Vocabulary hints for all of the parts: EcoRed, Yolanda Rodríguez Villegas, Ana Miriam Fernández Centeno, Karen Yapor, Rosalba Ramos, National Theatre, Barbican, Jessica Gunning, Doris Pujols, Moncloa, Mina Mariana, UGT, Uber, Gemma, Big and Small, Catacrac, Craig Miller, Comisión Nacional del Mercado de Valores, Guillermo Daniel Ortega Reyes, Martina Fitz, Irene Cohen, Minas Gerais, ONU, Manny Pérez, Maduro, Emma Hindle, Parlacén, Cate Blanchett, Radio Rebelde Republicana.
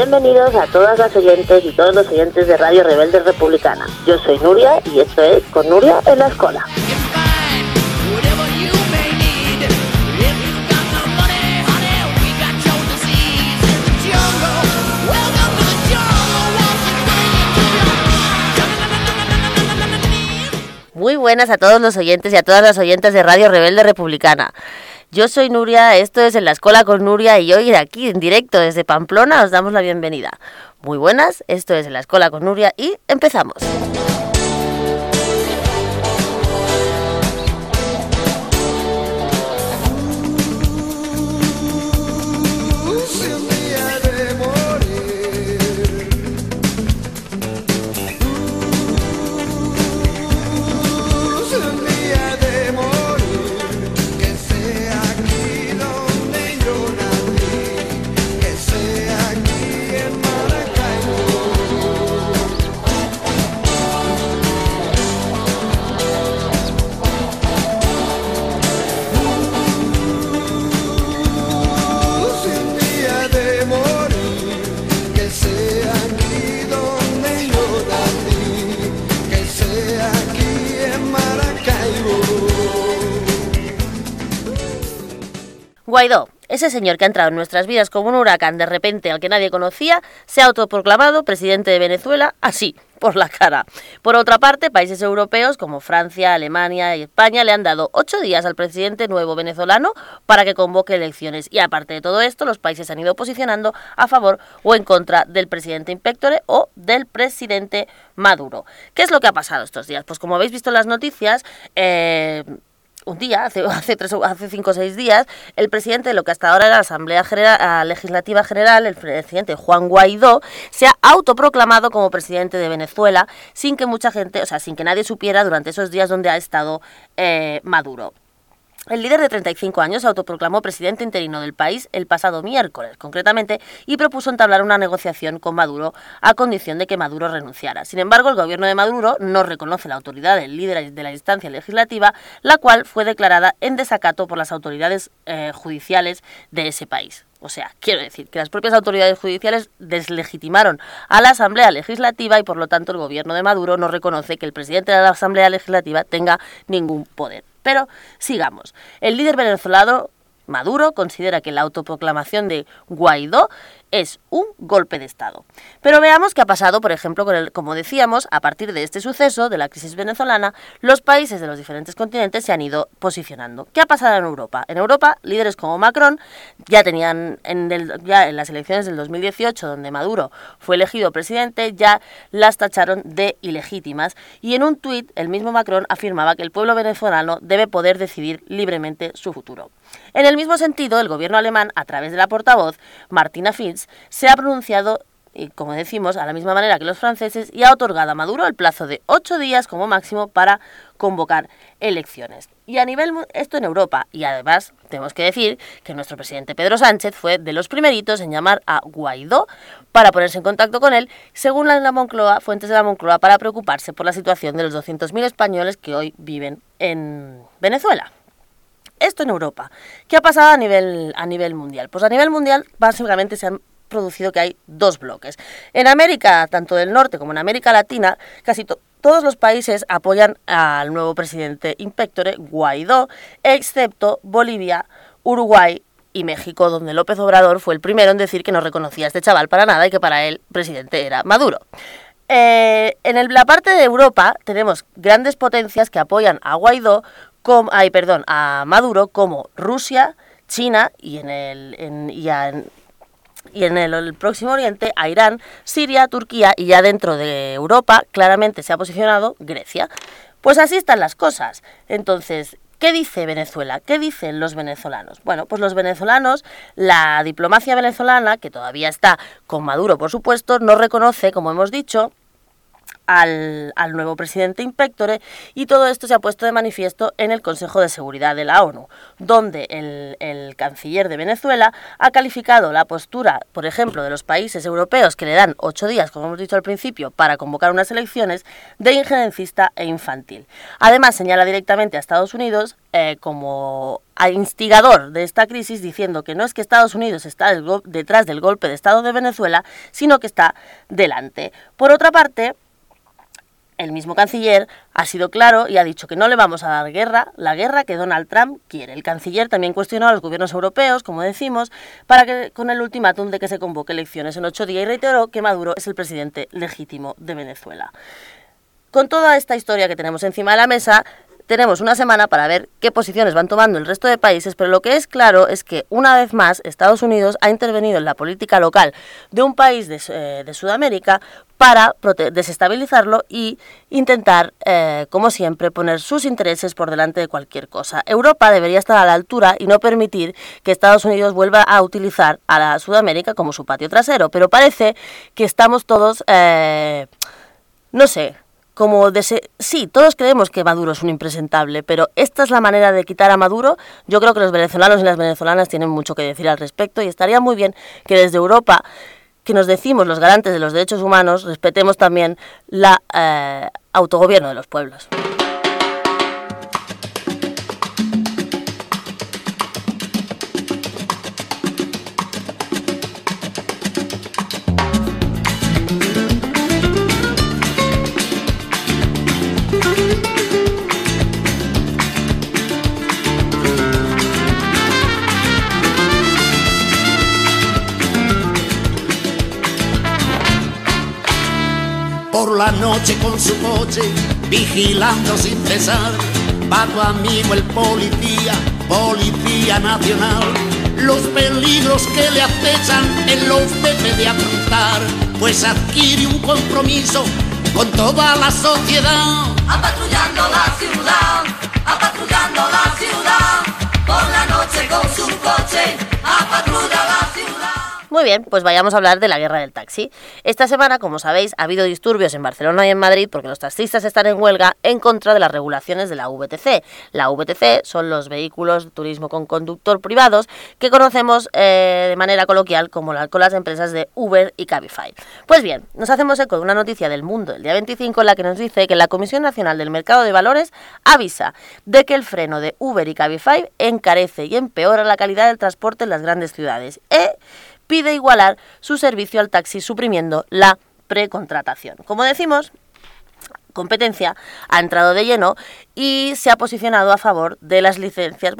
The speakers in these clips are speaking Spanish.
Bienvenidos a todas las oyentes y todos los oyentes de Radio Rebelde Republicana. Yo soy Nuria y esto es Con Nuria en la Escola. Muy buenas a todos los oyentes y a todas las oyentes de Radio Rebelde Republicana. Yo soy Nuria, esto es En la Escola con Nuria y hoy aquí en directo desde Pamplona os damos la bienvenida. Muy buenas, esto es En la Escola con Nuria y empezamos. Guaidó, ese señor que ha entrado en nuestras vidas como un huracán de repente al que nadie conocía, se ha autoproclamado presidente de Venezuela así, por la cara. Por otra parte, países europeos como Francia, Alemania y España le han dado 8 días al presidente nuevo venezolano para que convoque elecciones. Y aparte de todo esto, los países han ido posicionando a favor o en contra del presidente in pectore o del presidente Maduro. ¿Qué es lo que ha pasado estos días? Pues como habéis visto en las noticias, un día, hace 5 o 6 días, el presidente de lo que hasta ahora era la Asamblea Legislativa General, el presidente Juan Guaidó, se ha autoproclamado como presidente de Venezuela sin que mucha gente, sin que nadie supiera durante esos días dónde ha estado Maduro. El líder de 35 años se autoproclamó presidente interino del país el pasado miércoles, concretamente, y propuso entablar una negociación con Maduro a condición de que Maduro renunciara. Sin embargo, el gobierno de Maduro no reconoce la autoridad del líder de la instancia legislativa, la cual fue declarada en desacato por las autoridades judiciales de ese país. O sea, quiero decir que las propias autoridades judiciales deslegitimaron a la Asamblea Legislativa y por lo tanto el gobierno de Maduro no reconoce que el presidente de la Asamblea Legislativa tenga ningún poder. Pero sigamos. El líder venezolano Maduro considera que la autoproclamación de Guaidó es un golpe de Estado. Pero veamos qué ha pasado, por ejemplo, como decíamos, a partir de este suceso, de la crisis venezolana, los países de los diferentes continentes se han ido posicionando. ¿Qué ha pasado en Europa? En Europa, líderes como Macron ya tenían, en las elecciones del 2018, donde Maduro fue elegido presidente, ya las tacharon de ilegítimas. Y en un tuit, el mismo Macron afirmaba que el pueblo venezolano debe poder decidir libremente su futuro. En el mismo sentido, el gobierno alemán, a través de la portavoz Martina Fitz, se ha pronunciado, como decimos, a la misma manera que los franceses y ha otorgado a Maduro el plazo de 8 días como máximo para convocar elecciones. Y a nivel esto en Europa. Y además tenemos que decir que nuestro presidente Pedro Sánchez fue de los primeritos en llamar a Guaidó para ponerse en contacto con él, según la Moncloa, fuentes de la Moncloa, para preocuparse por la situación de los 200.000 españoles que hoy viven en Venezuela. Esto en Europa. ¿Qué ha pasado a nivel mundial? Pues a nivel mundial básicamente se han producido que hay 2 bloques. En América, tanto del norte como en América Latina, casi todos los países apoyan al nuevo presidente in pectore, Guaidó, excepto Bolivia, Uruguay y México, donde López Obrador fue el primero en decir que no reconocía a este chaval para nada y que para él presidente era Maduro. En la parte de Europa tenemos grandes potencias que apoyan a Guaidó, a Maduro, como Rusia, China y en el Próximo Oriente, a Irán, Siria, Turquía y ya dentro de Europa claramente se ha posicionado Grecia. Pues así están las cosas. Entonces, ¿qué dice Venezuela? ¿Qué dicen los venezolanos? Bueno, pues los venezolanos, la diplomacia venezolana, que todavía está con Maduro, por supuesto, no reconoce, como hemos dicho, al nuevo presidente in pectore, y todo esto se ha puesto de manifiesto en el Consejo de Seguridad de la ONU, donde el canciller de Venezuela ha calificado la postura, por ejemplo, de los países europeos que le dan 8 días, como hemos dicho al principio, para convocar unas elecciones, de injerencista e infantil. Además, señala directamente a Estados Unidos como instigador de esta crisis, diciendo que no es que Estados Unidos está detrás del golpe de Estado de Venezuela, sino que está delante. Por otra parte, el mismo canciller ha sido claro y ha dicho que no le vamos a dar guerra, la guerra que Donald Trump quiere. El canciller también cuestionó a los gobiernos europeos, como decimos, con el ultimátum de que se convoque elecciones en 8 días, y reiteró que Maduro es el presidente legítimo de Venezuela. Con toda esta historia que tenemos encima de la mesa, tenemos una semana para ver qué posiciones van tomando el resto de países, pero lo que es claro es que, una vez más, Estados Unidos ha intervenido en la política local de un país de Sudamérica para desestabilizarlo y intentar, como siempre, poner sus intereses por delante de cualquier cosa. Europa debería estar a la altura y no permitir que Estados Unidos vuelva a utilizar a la Sudamérica como su patio trasero, pero parece que estamos todos, sí, todos creemos que Maduro es un impresentable, pero esta es la manera de quitar a Maduro. Yo creo que los venezolanos y las venezolanas tienen mucho que decir al respecto, y estaría muy bien que desde Europa, que nos decimos los garantes de los derechos humanos, respetemos también el autogobierno de los pueblos. Por la noche con su coche, vigilando sin cesar, va tu amigo el policía, policía nacional. Los peligros que le acechan, él los debe de afrontar, pues adquiere un compromiso con toda la sociedad. Apatrullando la ciudad, por la noche con su coche, apatrulla la ciudad. Muy bien, pues vayamos a hablar de la guerra del taxi. Esta semana, como sabéis, ha habido disturbios en Barcelona y en Madrid porque los taxistas están en huelga en contra de las regulaciones de la VTC. La VTC son los vehículos de turismo con conductor privados que conocemos de manera coloquial como las empresas de Uber y Cabify. Pues bien, nos hacemos eco de una noticia del Mundo el día 25 en la que nos dice que la Comisión Nacional del Mercado de Valores avisa de que el freno de Uber y Cabify encarece y empeora la calidad del transporte en las grandes ciudades. Pide igualar su servicio al taxi suprimiendo la precontratación. Como decimos, competencia ha entrado de lleno y se ha posicionado a favor de las licencias,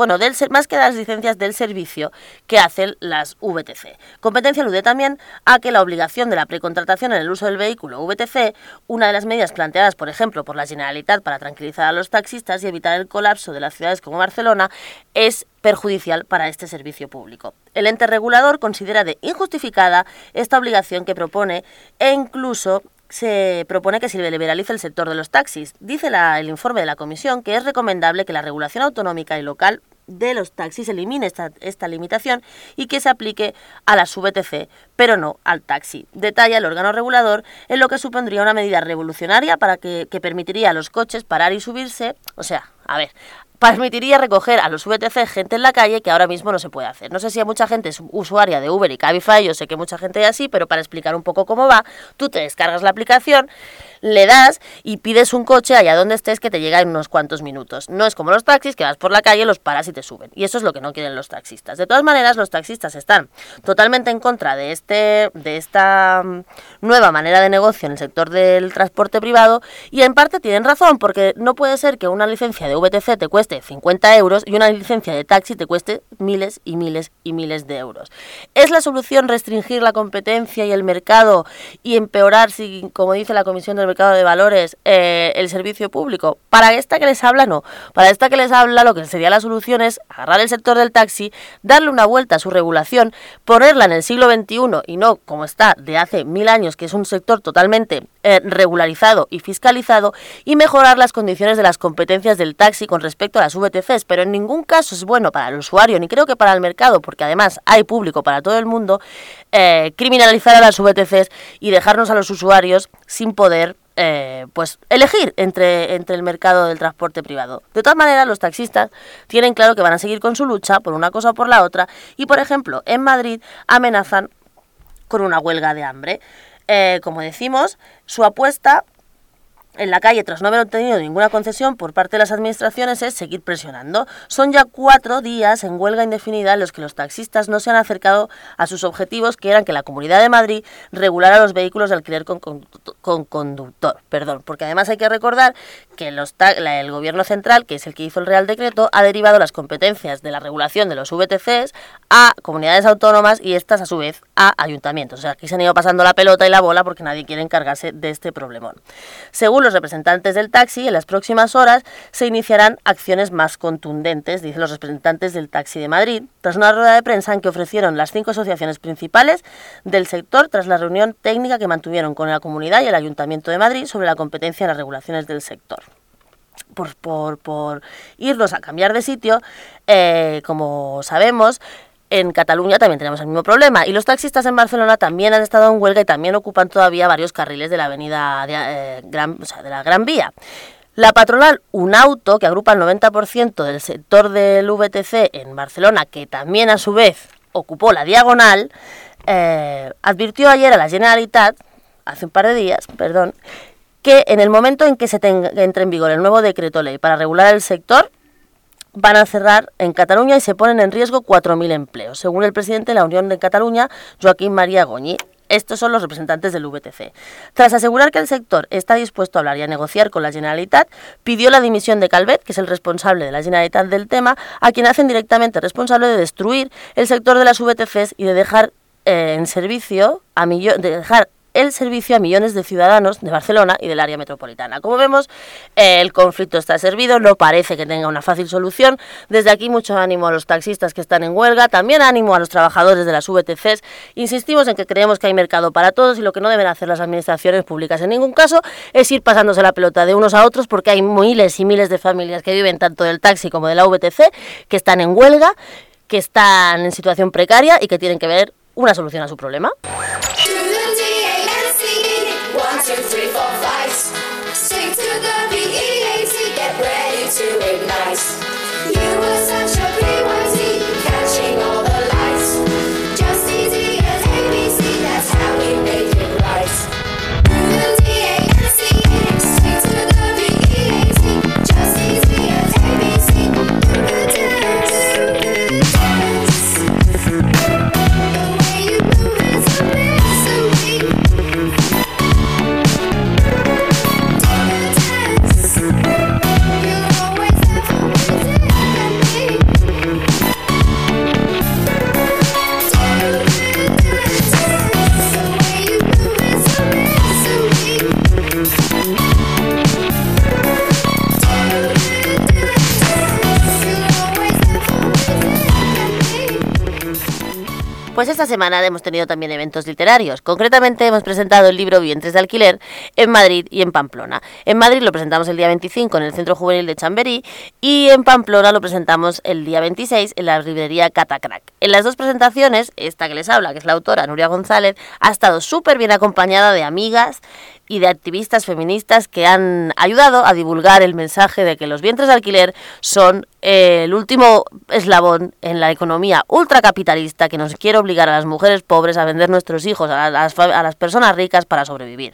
más que las licencias del servicio que hacen las VTC. Competencia alude también a que la obligación de la precontratación en el uso del vehículo VTC, una de las medidas planteadas, por ejemplo, por la Generalitat para tranquilizar a los taxistas y evitar el colapso de las ciudades como Barcelona, es perjudicial para este servicio público. El ente regulador considera de injustificada esta obligación que propone e incluso se propone que se liberalice el sector de los taxis. Dice el informe de la comisión que es recomendable que la regulación autonómica y local de los taxis elimine esta limitación y que se aplique a las VTC, pero no al taxi. Detalla el órgano regulador en lo que supondría una medida revolucionaria para que permitiría a los coches parar y subirse, permitiría recoger a los VTC gente en la calle que ahora mismo no se puede hacer. No sé si mucha gente es usuaria de Uber y Cabify, yo sé que mucha gente es así, pero para explicar un poco cómo va, tú te descargas la aplicación, le das y pides un coche allá donde estés que te llega en unos cuantos minutos. No es como los taxis, que vas por la calle, los paras y te suben. Y eso es lo que no quieren los taxistas. De todas maneras, los taxistas están totalmente en contra de esta nueva manera de negocio en el sector del transporte privado, y en parte tienen razón, porque no puede ser que una licencia de VTC te cueste 50 euros y una licencia de taxi te cueste miles y miles y miles de euros. ¿Es la solución restringir la competencia y el mercado y empeorar, como dice la Comisión del Mercado de Valores, el servicio público? Para esta que les habla, no. Para esta que les habla, lo que sería la solución es agarrar el sector del taxi, darle una vuelta a su regulación, ponerla en el siglo XXI y no como está de hace 1000 años, que es un sector totalmente regularizado y fiscalizado, y mejorar las condiciones de las competencias del taxi con respecto a las VTCs, pero en ningún caso es bueno para el usuario, ni creo que para el mercado, porque además hay público para todo el mundo, criminalizar a las VTCs y dejarnos a los usuarios sin poder pues elegir entre el mercado del transporte privado. De todas maneras, los taxistas tienen claro que van a seguir con su lucha por una cosa o por la otra y, por ejemplo, en Madrid amenazan con una huelga de hambre. Como decimos, su apuesta en la calle, tras no haber obtenido ninguna concesión por parte de las administraciones, es seguir presionando. Son ya 4 días en huelga indefinida en los que los taxistas no se han acercado a sus objetivos, que eran que la Comunidad de Madrid regulara los vehículos de alquiler con conductor. Perdón, porque además hay que recordar que el Gobierno Central, que es el que hizo el Real Decreto, ha derivado las competencias de la regulación de los VTCs a comunidades autónomas y estas, a su vez, a ayuntamientos. O sea, aquí se han ido pasando la pelota y la bola porque nadie quiere encargarse de este problemón. Según los representantes del taxi, en las próximas horas se iniciarán acciones más contundentes, dicen los representantes del taxi de Madrid, tras una rueda de prensa en que ofrecieron las 5 asociaciones principales del sector tras la reunión técnica que mantuvieron con la comunidad y el Ayuntamiento de Madrid sobre la competencia en las regulaciones del sector. Por irnos a cambiar de sitio, como sabemos, en Cataluña también tenemos el mismo problema y los taxistas en Barcelona también han estado en huelga y también ocupan todavía varios carriles de la avenida de la Gran Vía. La patronal Unauto, que agrupa el 90% del sector del VTC en Barcelona, que también a su vez ocupó la Diagonal, advirtió ayer a la Generalitat, hace un par de días, que en el momento en que entre en vigor el nuevo decreto ley para regular el sector, van a cerrar en Cataluña y se ponen en riesgo 4.000 empleos, según el presidente de la Unión de Cataluña, Joaquim María Goñi. Estos son los representantes del VTC. Tras asegurar que el sector está dispuesto a hablar y a negociar con la Generalitat, pidió la dimisión de Calvet, que es el responsable de la Generalitat del tema, a quien hacen directamente responsable de destruir el sector de las VTCs y de dejar el servicio a millones de ciudadanos de Barcelona y del área metropolitana. Como vemos, el conflicto está servido, no parece que tenga una fácil solución. Desde aquí mucho ánimo a los taxistas que están en huelga, también ánimo a los trabajadores de las VTCs. Insistimos en que creemos que hay mercado para todos y lo que no deben hacer las administraciones públicas en ningún caso es ir pasándose la pelota de unos a otros, porque hay miles y miles de familias que viven tanto del taxi como de la VTC, que están en huelga, que están en situación precaria y que tienen que ver una solución a su problema. Pues esta semana hemos tenido también eventos literarios. Concretamente hemos presentado el libro Vientres de Alquiler en Madrid y en Pamplona. En Madrid lo presentamos el día 25 en el Centro Juvenil de Chamberí y en Pamplona lo presentamos el día 26 en la librería Catacrac. En las dos presentaciones, esta que les habla, que es la autora Nuria González, ha estado súper bien acompañada de amigas y de activistas feministas que han ayudado a divulgar el mensaje de que los vientres de alquiler son el último eslabón en la economía ultracapitalista que nos quiere obligar a las mujeres pobres a vender nuestros hijos a las personas ricas para sobrevivir.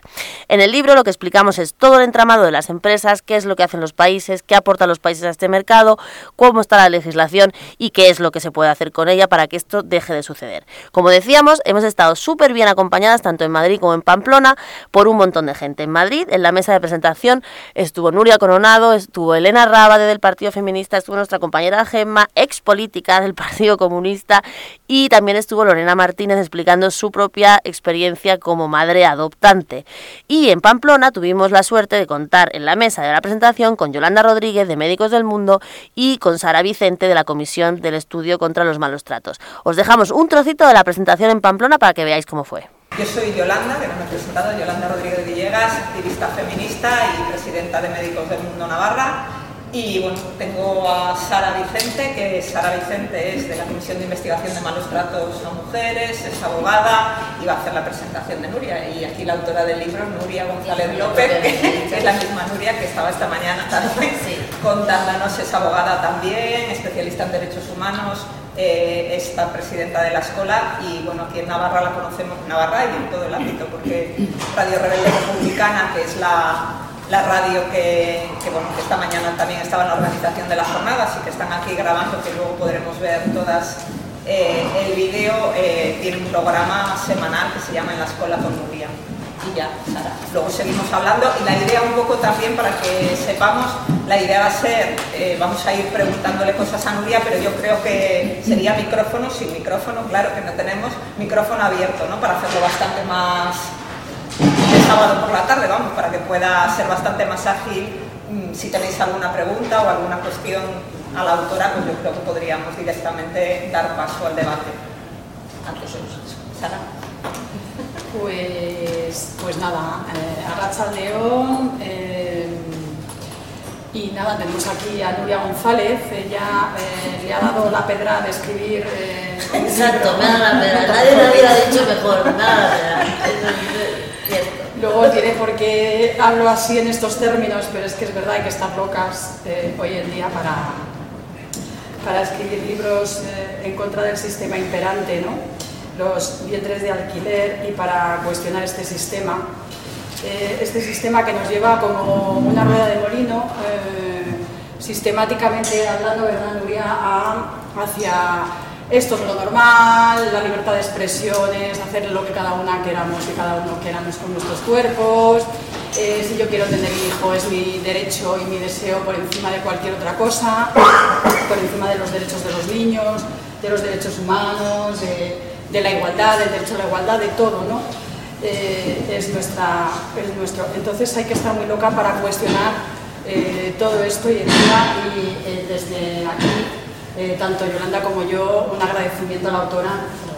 En el libro lo que explicamos es todo el entramado de las empresas, qué es lo que hacen los países, qué aportan los países a este mercado, cómo está la legislación y qué es lo que se puede hacer con ella para que esto deje de suceder. Como decíamos, hemos estado súper bien acompañadas tanto en Madrid como en Pamplona por un montón de gente. En Madrid, en la mesa de presentación, estuvo Nuria Coronado, estuvo Elena Rábade del Partido Feminista, estuvo nuestra compañera Gemma, ex política del Partido Comunista, y también estuvo Lorena Martínez explicando su propia experiencia como madre adoptante. Y en Pamplona tuvimos la suerte de contar en la mesa de la presentación con Yolanda Rodríguez de Médicos del Mundo y con Sara Vicente de la Comisión del Estudio contra los Malos Tratos. Os dejamos un trocito de la presentación en Pamplona para que veáis cómo fue. Yo soy Yolanda, que no me he presentado, Yolanda Rodríguez Villegas, activista feminista y presidenta de Médicos del Mundo Navarra. Y bueno, tengo a Sara Vicente, que Sara Vicente es de la Comisión de Investigación de Malos Tratos a Mujeres, es abogada y va a hacer la presentación de Nuria. Y aquí la autora del libro, Nuria González López, que es la misma Nuria que estaba esta mañana también contándonos, es abogada también, especialista en derechos humanos, es la presidenta de la escuela y bueno, aquí en Navarra la conocemos, Navarra y en todo el ámbito, porque Radio Rebelde Republicana, que es la radio que, bueno, que esta mañana también estaba en la organización de la jornada, así que están aquí grabando, que luego podremos ver todas el vídeo, tiene un programa semanal que se llama En la Escuela con Nuria. Y ya, Sara, luego seguimos hablando y la idea un poco también para que sepamos, la idea va a ser, vamos a ir preguntándole cosas a Nuria, pero yo creo que sería micrófono, sin micrófono, claro que no tenemos, micrófono abierto, ¿no? Para hacerlo bastante más... el sábado por la tarde, vamos, para que pueda ser bastante más ágil. Si tenéis alguna pregunta o alguna cuestión a la autora, pues yo creo que podríamos directamente dar paso al debate. Antes de eso, Sara. Pues nada, Arratsaldeón, y nada, tenemos aquí a Nuria González. Ella le ha dado la pedra de escribir... Exacto, me ha dado la pedra, nadie me hubiera dicho mejor, me ha dado la pedra. Luego diré por qué hablo así en estos términos, pero es que es verdad, hay que estar locas hoy en día para escribir libros en contra del sistema imperante, ¿no? Los vientres de alquiler, y para cuestionar este sistema que nos lleva como una rueda de molino, sistemáticamente hablando, ¿verdad, Nuria? Hacia esto es lo normal, la libertad de expresiones, hacer lo que cada una queramos y cada uno queramos con nuestros cuerpos. Si yo quiero tener mi hijo, es mi derecho y mi deseo por encima de cualquier otra cosa, por encima de los derechos de los niños, de los derechos humanos, de la igualdad, del derecho a la igualdad, de todo, ¿no? Es nuestro. Entonces hay que estar muy loca para cuestionar todo esto y encima, desde aquí. Tanto Yolanda como yo, un agradecimiento a la autora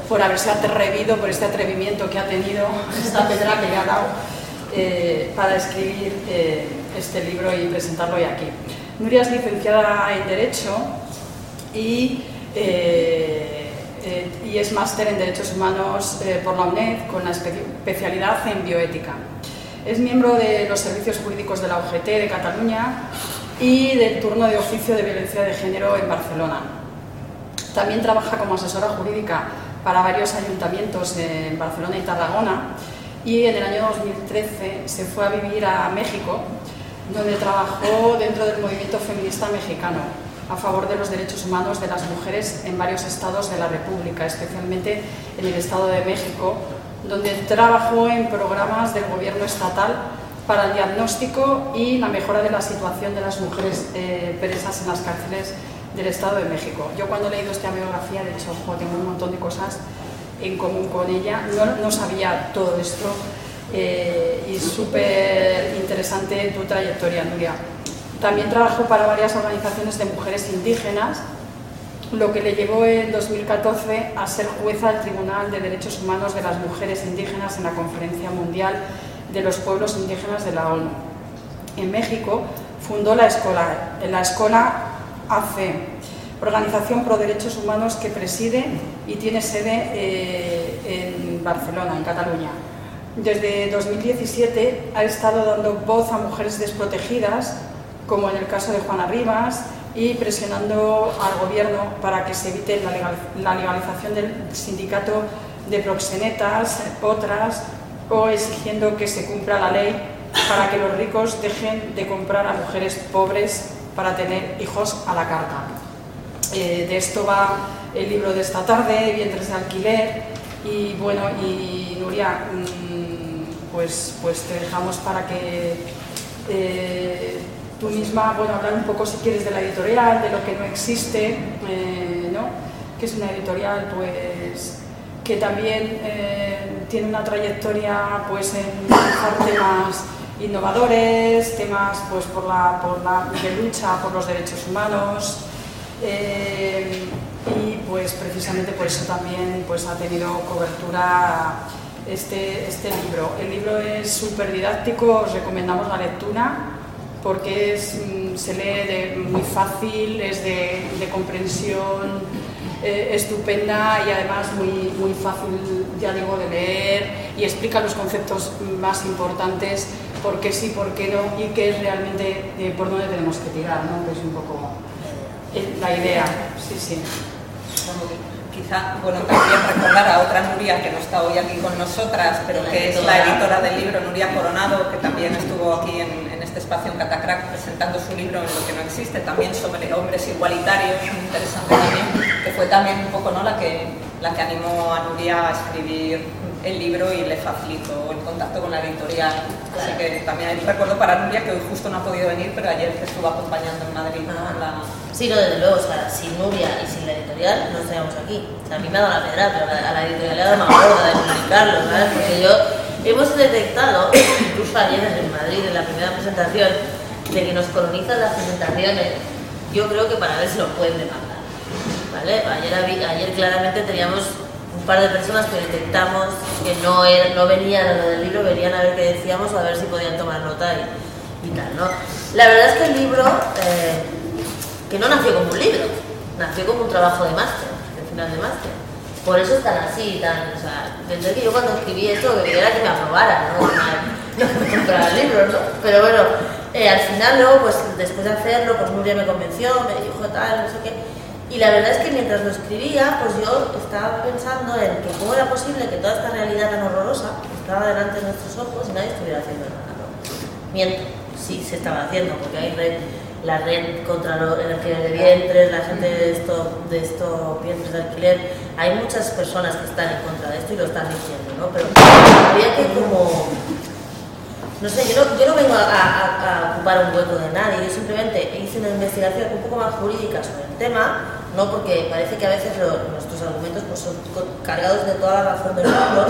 por haberse atrevido, por este atrevimiento que ha tenido, esta pedra que le ha dado para escribir este libro y presentarlo hoy aquí. Nuria es licenciada en Derecho y es máster en Derechos Humanos por la UNED, con la especialidad en Bioética. Es miembro de los servicios jurídicos de la UGT de Cataluña y del turno de oficio de violencia de género en Barcelona. También trabaja como asesora jurídica para varios ayuntamientos en Barcelona y Tarragona, y en el año 2013 se fue a vivir a México, donde trabajó dentro del movimiento feminista mexicano a favor de los derechos humanos de las mujeres en varios estados de la República, especialmente en el Estado de México, donde trabajó en programas del gobierno estatal para el diagnóstico y la mejora de la situación de las mujeres presas en las cárceles del Estado de México. Yo cuando he leído esta biografía, de hecho, tengo un montón de cosas en común con ella, no sabía todo esto, y súper interesante tu trayectoria, Nuria. También trabajó para varias organizaciones de mujeres indígenas, lo que le llevó en 2014 a ser jueza del Tribunal de Derechos Humanos de las Mujeres Indígenas en la Conferencia Mundial de los Pueblos Indígenas de la ONU. En México fundó la Escola AC, organización pro derechos humanos que preside y tiene sede en Barcelona, en Cataluña. Desde 2017 ha estado dando voz a mujeres desprotegidas, como en el caso de Juana Rivas, y presionando al gobierno para que se evite la legalización del sindicato de proxenetas, potras, o exigiendo que se cumpla la ley para que los ricos dejen de comprar a mujeres pobres para tener hijos a la carta. De esto va el libro de esta tarde, Vientres de Alquiler, y bueno, y Nuria, pues te dejamos para que tú misma, bueno, hablar un poco si quieres de la editorial, de lo que no existe, ¿no? Que es una editorial, pues, que también tiene una trayectoria, pues, en lanzar temas innovadores, temas, pues, por la de lucha por los derechos humanos, y pues precisamente por eso también, pues, ha tenido cobertura este libro. El libro es súper didáctico, os recomendamos la lectura porque se lee muy fácil, es de comprensión estupenda y además muy fácil, ya digo, de leer, y explica los conceptos más importantes, por qué sí, por qué no, y qué es realmente por dónde tenemos que tirar, ¿no? Que es un poco la idea. Sí, sí. Quizá, bueno, también recordar a otra Nuria que no está hoy aquí con nosotras, pero que es la editora del libro, Nuria Coronado, que también estuvo aquí en este espacio en Catacrac presentando su libro En lo que no existe, también sobre hombres igualitarios, muy interesante también, que fue también un poco, ¿no?, la que animó a Nuria a escribir el libro y le facilitó el contacto con la editorial. Así que también hay un recuerdo para Nuria, que hoy justo no ha podido venir, pero ayer te estuvo acompañando en Madrid. Sí, no, desde luego, o sea, sin Nuria y sin la editorial no estaríamos aquí. O sea, a mí me ha dado la pedra, pero a la editorial le ha dado más gorda de publicarlo, ¿sabes? Porque hemos detectado, incluso ayer en Madrid, en la primera presentación, de que nos colonizan las presentaciones, yo creo que para ver si lo pueden demandar, ¿vale? Ayer claramente teníamos un par de personas que detectamos que no venían a lo del libro, venían a ver qué decíamos, a ver si podían tomar nota y tal, ¿no? La verdad es que el libro, que no nació como un libro, nació como un trabajo de máster, de final de máster. Por eso es tan así, o sea, pensé que yo cuando escribí esto que quería que me aprobaran, ¿no? No compraba el libro, ¿no? Pero bueno, al final luego, pues después de hacerlo, pues Nuria me convenció, me dijo tal, no sé qué. Y la verdad es que mientras lo escribía, pues yo estaba pensando en que cómo era posible que toda esta realidad tan horrorosa estaba delante de nuestros ojos y nadie estuviera haciendo nada, ¿no? Miento, sí se estaba haciendo, porque hay la red contra el alquiler de vientres, la gente de estos vientres de alquiler, hay muchas personas que están en contra de esto y lo están diciendo, ¿no? Pero había que como... No sé, yo no vengo a ocupar un hueco de nadie, yo simplemente hice una investigación un poco más jurídica sobre el tema, ¿no? Porque parece que a veces nuestros argumentos, pues, son cargados de toda la razón del mundo,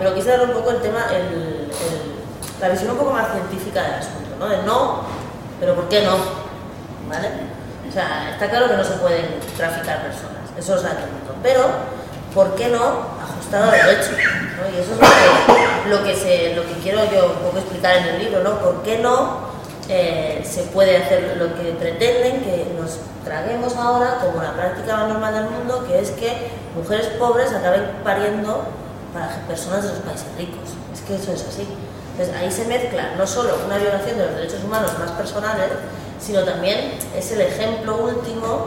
pero quise dar un poco el tema, la visión un poco más científica del asunto, ¿no? De no, pero ¿por qué no? ¿Vale? O sea, está claro que no se pueden traficar personas, eso es lo que punto, pero ¿por qué no ajustado a derecho? ¿No? Y eso es lo que quiero yo un poco explicar en el libro, ¿no? ¿Por qué no se puede hacer lo que pretenden que nos traguemos ahora como la práctica más normal del mundo, que es que mujeres pobres acaben pariendo para personas de los países ricos? Es que eso es así. Entonces ahí se mezcla no solo una violación de los derechos humanos más personales, sino también es el ejemplo último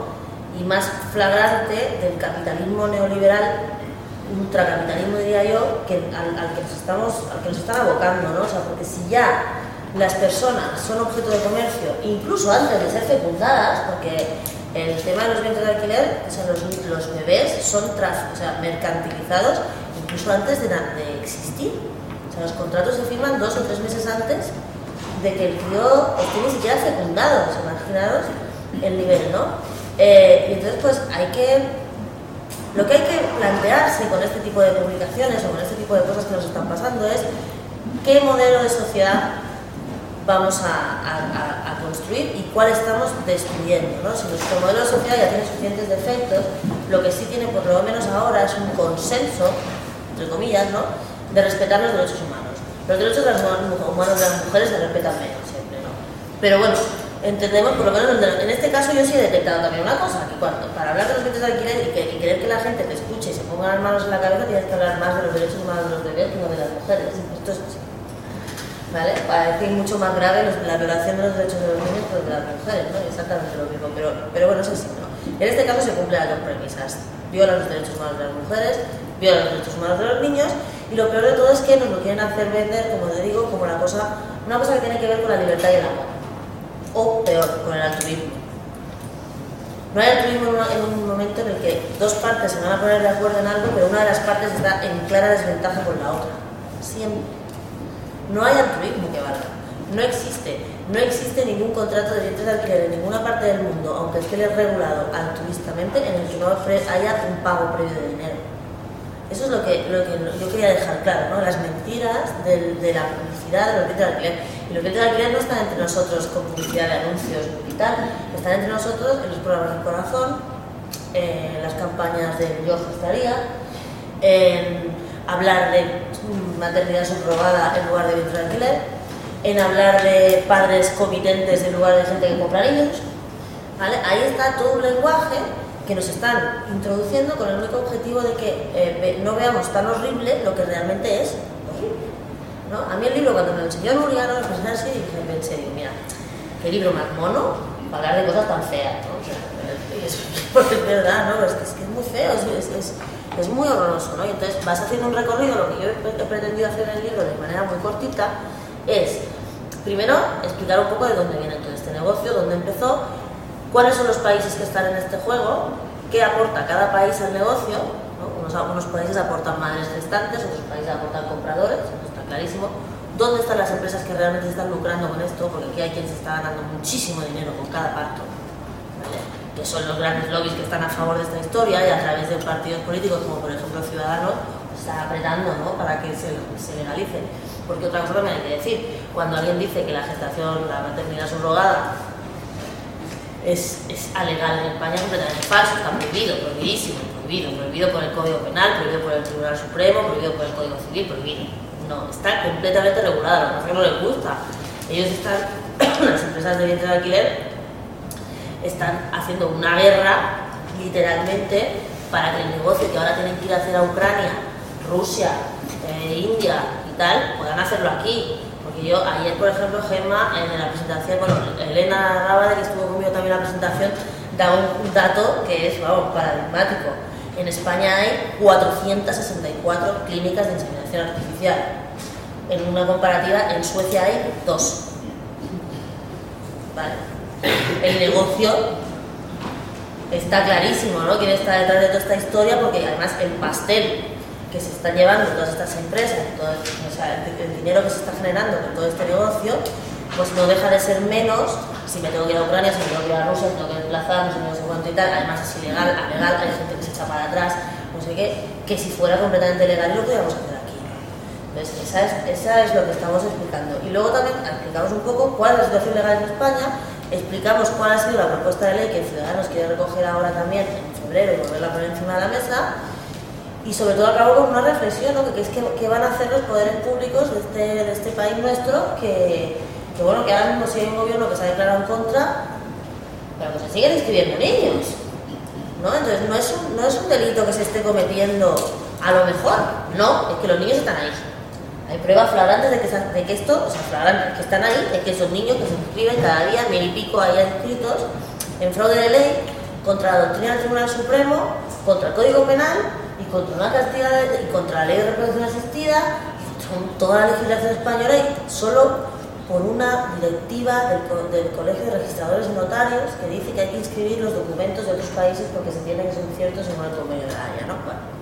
y más flagrante del capitalismo neoliberal, ultracapitalismo diría yo, que al que nos están abocando, ¿no? O sea, porque si ya las personas son objeto de comercio, incluso antes de ser fecundadas, porque el tema de los vientres de alquiler, o sea, los bebés son mercantilizados incluso antes de existir. O sea, los contratos se firman 2 o 3 meses antes de que el crío esté ni siquiera fecundado, o sea, imaginaros el nivel, ¿no? Y entonces, pues lo que hay que plantearse con este tipo de publicaciones o con este tipo de cosas que nos están pasando es qué modelo de sociedad vamos a construir y cuál estamos destruyendo, ¿no? Si nuestro modelo de sociedad ya tiene suficientes defectos, lo que sí tiene por lo menos ahora es un consenso, entre comillas, ¿no?, de respetar los derechos humanos. Los derechos humanos de las mujeres se respetan menos siempre, ¿no? Pero bueno, entendemos, por lo menos en este caso yo sí he detectado también una cosa, que cuando para hablar de los derechos de alquiler y querer que la gente te escuche y se ponga las manos en la cabeza, tienes que hablar más de los derechos humanos de los bebés que no de las mujeres. Esto es así. ¿Vale? Parece mucho más grave la violación de los derechos de los niños que de las mujeres, ¿no? Exactamente lo mismo, pero bueno, es así, ¿no? En este caso se cumplen las dos premisas. Violan los derechos humanos de las mujeres, violan los derechos humanos de los niños, y lo peor de todo es que nos lo quieren hacer vender, como te digo, como una cosa que tiene que ver con la libertad y el amor. O peor, con el altruismo. No hay altruismo en un momento en el que dos partes se van a poner de acuerdo en algo, pero una de las partes está en clara desventaja con la otra. Siempre. No hay altruismo que valga, no existe ningún contrato de vientres de alquiler en ninguna parte del mundo, aunque esté regulado altruistamente, en el que no haya un pago previo de dinero. Eso es lo que yo quería dejar claro, ¿no? Las mentiras de la publicidad de los vientres de alquiler. Y los vientres de alquiler no están entre nosotros con publicidad de anuncios y tal, están entre nosotros en los programas de corazón, en las campañas de Yo Estaría, en hablar de maternidad subrogada en lugar de vientre de alquiler, en hablar de padres covidentes en lugar de gente que compra niños, ¿vale? Ahí está todo un lenguaje que nos están introduciendo con el único objetivo de que no veamos tan horrible lo que realmente es horrible, ¿no? A mí el libro, cuando me lo enseñó Nuria, lo pensé así y dije, en serio, mira, qué libro más mono para hablar de cosas tan feas, ¿no? O sea, es verdad, ¿no? Es que es muy feo, es muy horroroso, ¿no? Y entonces vas haciendo un recorrido. Lo que yo he pretendido hacer en el libro de manera muy cortita es, primero, explicar un poco de dónde viene todo este negocio, dónde empezó, cuáles son los países que están en este juego, qué aporta cada país al negocio, ¿no? Algunos países aportan madres gestantes, otros países aportan compradores, eso está clarísimo. ¿Dónde están las empresas que realmente están lucrando con esto? Porque aquí hay quien se está ganando muchísimo dinero con cada parto, ¿vale? Que son los grandes lobbies que están a favor de esta historia, y a través de partidos políticos como por ejemplo Ciudadanos, pues, están apretando, ¿no? Para que se legalice. Porque otra cosa también hay que decir, cuando alguien dice que la gestación, la maternidad subrogada es alegal en España, es completamente falso, está prohibido, prohibidísimo, prohibido por el Código Penal, prohibido por el Tribunal Supremo, prohibido por el Código Civil, prohibido. No, está completamente regulado, lo que no les gusta. Ellos están, las empresas de vientres de alquiler, están haciendo una guerra, literalmente, para que el negocio que ahora tienen que ir a hacer a Ucrania, Rusia, India, puedan hacerlo aquí. Porque yo ayer, por ejemplo, Gemma, en la presentación, bueno, Elena Rábade, que estuvo conmigo también en la presentación, da un dato que es, vamos, paradigmático. En España hay 464 clínicas de inseminación artificial. En una comparativa, en Suecia hay 2. Vale. El negocio está clarísimo, ¿no? Quién está detrás de toda esta historia, porque además el pastel que se están llevando todas estas empresas, o sea, el dinero que se está generando con todo este negocio, pues no deja de ser menos. Si me tengo que ir a Ucrania, si me tengo que ir a Rusia, si me tengo que desplazar, no sé cuánto y tal, además es ilegal, alegal, hay gente que se echa para atrás, no sé qué, que si fuera completamente legal lo podríamos hacer aquí. Entonces, esa es lo que estamos explicando. Y luego también explicamos un poco cuál es la situación legal en España, explicamos cuál ha sido la propuesta de ley que Ciudadanos quiere recoger ahora también en febrero y volverla a poner encima de la mesa. Y sobre todo acabo con una reflexión, ¿no? Que es que van a hacer los poderes públicos de este país nuestro, que bueno, que ahora mismo si hay un gobierno que se ha declarado en contra, pero que se siguen inscribiendo niños, ¿no? Entonces no es un delito que se esté cometiendo, a lo mejor, no, es que los niños están ahí. Hay pruebas flagrantes de que esto, o sea, flagrantes, que están ahí, de que esos niños que se inscriben cada día, 1000 y pico ahí inscritos, en fraude de ley, contra la doctrina del Tribunal Supremo, contra el Código Penal, y contra una castidad y contra la ley de reproducción asistida, contra toda la legislación española, y solo por una directiva del Colegio de Registradores y Notarios que dice que hay que inscribir los documentos de otros países porque se entiende que son ciertos según el convenio de la Haya, ¿no? Bueno.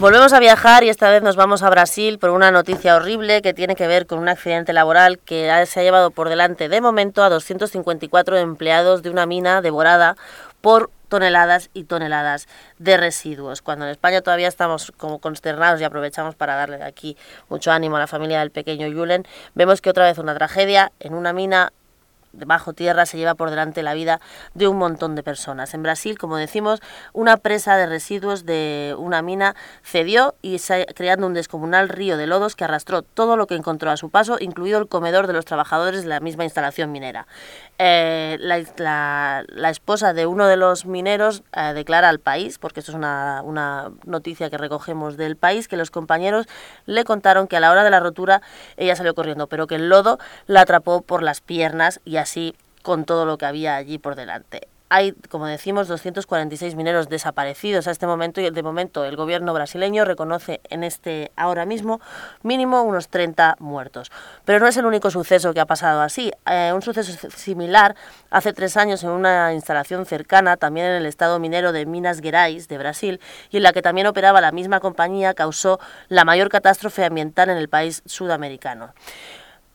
Volvemos a viajar y esta vez nos vamos a Brasil por una noticia horrible que tiene que ver con un accidente laboral que se ha llevado por delante de momento a 254 empleados de una mina devorada por toneladas y toneladas de residuos. Cuando en España todavía estamos como consternados, y aprovechamos para darle aquí mucho ánimo a la familia del pequeño Julen, vemos que otra vez una tragedia en una mina bajo tierra se lleva por delante la vida de un montón de personas. En Brasil, como decimos, una presa de residuos de una mina cedió y creando un descomunal río de lodos que arrastró todo lo que encontró a su paso, incluido el comedor de los trabajadores de la misma instalación minera. La esposa de uno de los mineros declara al país, porque esto es una noticia que recogemos del país, que los compañeros le contaron que a la hora de la rotura ella salió corriendo, pero que el lodo la atrapó por las piernas y así con todo lo que había allí por delante. Hay, como decimos, 246 mineros desaparecidos a este momento, y de momento el gobierno brasileño reconoce en este ahora mismo mínimo unos 30 muertos. Pero no es el único suceso que ha pasado así. Un suceso similar hace 3 años en una instalación cercana, también en el estado minero de Minas Gerais, de Brasil, y en la que también operaba la misma compañía, causó la mayor catástrofe ambiental en el país sudamericano.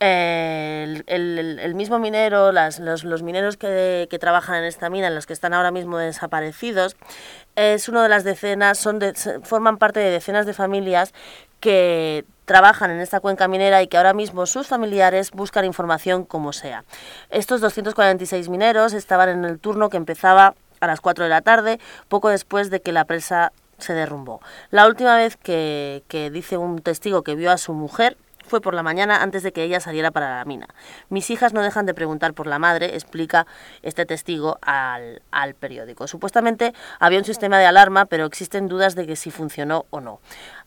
El mismo minero, los mineros que trabajan en esta mina, en los que están ahora mismo desaparecidos, es uno de las decenas, forman parte de decenas de familias que trabajan en esta cuenca minera y que ahora mismo sus familiares buscan información como sea. Estos 246 mineros estaban en el turno que empezaba a las 4 de la tarde, poco después de que la presa se derrumbó. La última vez que dice un testigo que vio a su mujer, fue por la mañana antes de que ella saliera para la mina. Mis hijas no dejan de preguntar por la madre, explica este testigo al periódico. Supuestamente había un sistema de alarma, pero existen dudas de que si funcionó o no.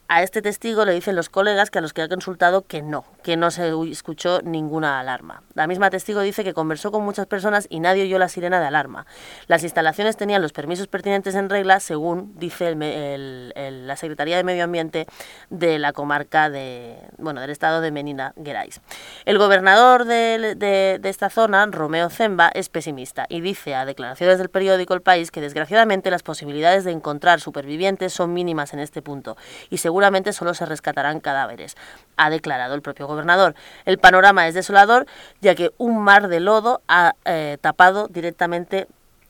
A este testigo le dicen los colegas que a los que ha consultado que no se escuchó ninguna alarma. La misma testigo dice que conversó con muchas personas y nadie oyó la sirena de alarma. Las instalaciones tenían los permisos pertinentes en regla, según dice la Secretaría de Medio Ambiente de la comarca del estado de Minas Gerais. El gobernador de esta zona, Romeo Zemba, es pesimista y dice a declaraciones del periódico El País que desgraciadamente las posibilidades de encontrar supervivientes son mínimas en este punto y seguramente solo se rescatarán cadáveres, ha declarado el propio gobernador. El panorama es desolador, ya que un mar de lodo ha tapado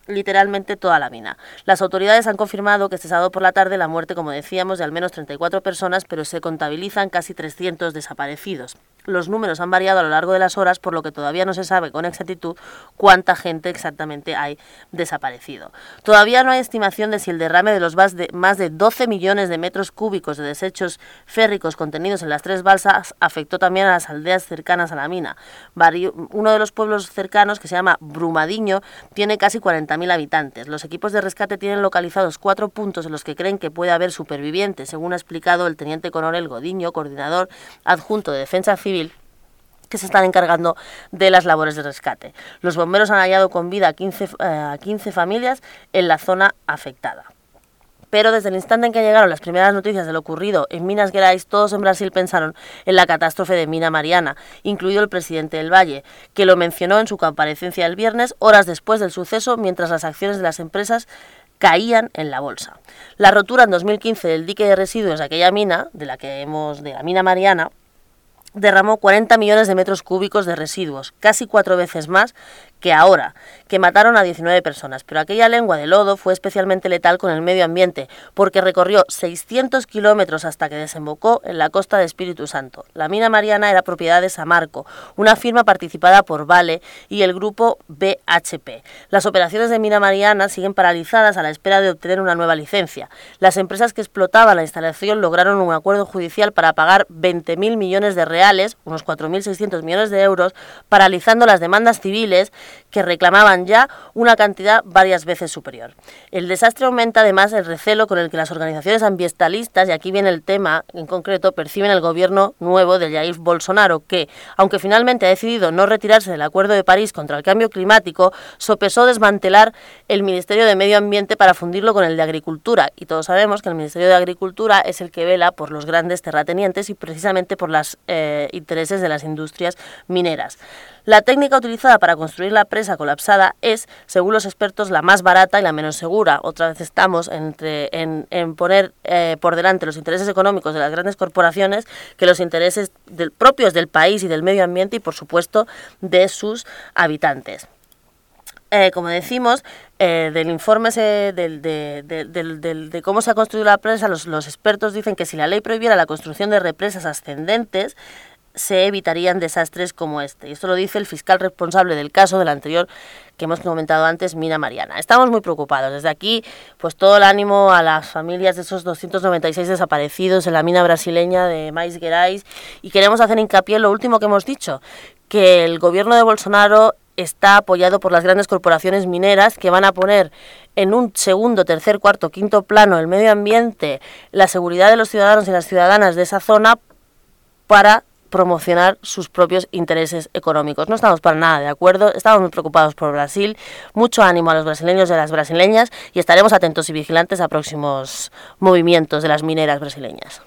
literalmente toda la mina. Las autoridades han confirmado que este sábado por la tarde la muerte, como decíamos, de al menos 34 personas, pero se contabilizan casi 300 desaparecidos. Los números han variado a lo largo de las horas, por lo que todavía no se sabe con exactitud cuánta gente exactamente hay desaparecido. Todavía no hay estimación de si el derrame de los más de 12 millones de metros cúbicos de desechos férricos contenidos en las 3 balsas afectó también a las aldeas cercanas a la mina. Uno de los pueblos cercanos, que se llama Brumadiño, tiene casi 40.000 habitantes. Los equipos de rescate tienen localizados 4 puntos en los que creen que puede haber supervivientes, según ha explicado el teniente coronel Godiño, coordinador adjunto de Defensa Civil, que se están encargando de las labores de rescate. Los bomberos han hallado con vida a 15 familias en la zona afectada. Pero desde el instante en que llegaron las primeras noticias de lo ocurrido en Minas Gerais, todos en Brasil pensaron en la catástrofe de Mina Mariana, incluido el presidente del Valle, que lo mencionó en su comparecencia el viernes, horas después del suceso, mientras las acciones de las empresas caían en la bolsa. La rotura en 2015 del dique de residuos de aquella mina, de la Mina Mariana, derramó 40 millones de metros cúbicos de residuos, casi 4 veces más que ahora, que mataron a 19 personas. Pero aquella lengua de lodo fue especialmente letal con el medio ambiente, porque recorrió 600 kilómetros hasta que desembocó en la costa de Espíritu Santo. La Mina Mariana era propiedad de Samarco, una firma participada por Vale y el grupo BHP. Las operaciones de Mina Mariana siguen paralizadas a la espera de obtener una nueva licencia. Las empresas que explotaban la instalación lograron un acuerdo judicial para pagar 20.000 millones de reales, unos 4.600 millones de euros, paralizando las demandas civiles que reclamaban ya una cantidad varias veces superior. El desastre aumenta además el recelo con el que las organizaciones ambientalistas, y aquí viene el tema en concreto, perciben el gobierno nuevo de Jair Bolsonaro, que, aunque finalmente ha decidido no retirarse del Acuerdo de París contra el Cambio Climático, sopesó desmantelar el Ministerio de Medio Ambiente para fundirlo con el de Agricultura, y todos sabemos que el Ministerio de Agricultura es el que vela por los grandes terratenientes y precisamente por los intereses de las industrias mineras. La técnica utilizada para construir la presa colapsada es, según los expertos, la más barata y la menos segura. Otra vez estamos en poner por delante los intereses económicos de las grandes corporaciones que los intereses propios del país y del medio ambiente y, por supuesto, de sus habitantes. Como decimos, del informe de cómo se ha construido la presa, los expertos dicen que si la ley prohibiera la construcción de represas ascendentes, se evitarían desastres como este. Y esto lo dice el fiscal responsable del caso del anterior que hemos comentado antes, Mina Mariana. Estamos muy preocupados. Desde aquí, pues todo el ánimo a las familias de esos 296 desaparecidos en la mina brasileña de Minas Gerais. Y queremos hacer hincapié en lo último que hemos dicho, que el gobierno de Bolsonaro está apoyado por las grandes corporaciones mineras que van a poner en un segundo, tercer, cuarto, quinto plano el medio ambiente, la seguridad de los ciudadanos y las ciudadanas de esa zona para promocionar sus propios intereses económicos. No estamos para nada de acuerdo, estamos muy preocupados por Brasil, mucho ánimo a los brasileños y a las brasileñas y estaremos atentos y vigilantes a próximos movimientos de las mineras brasileñas.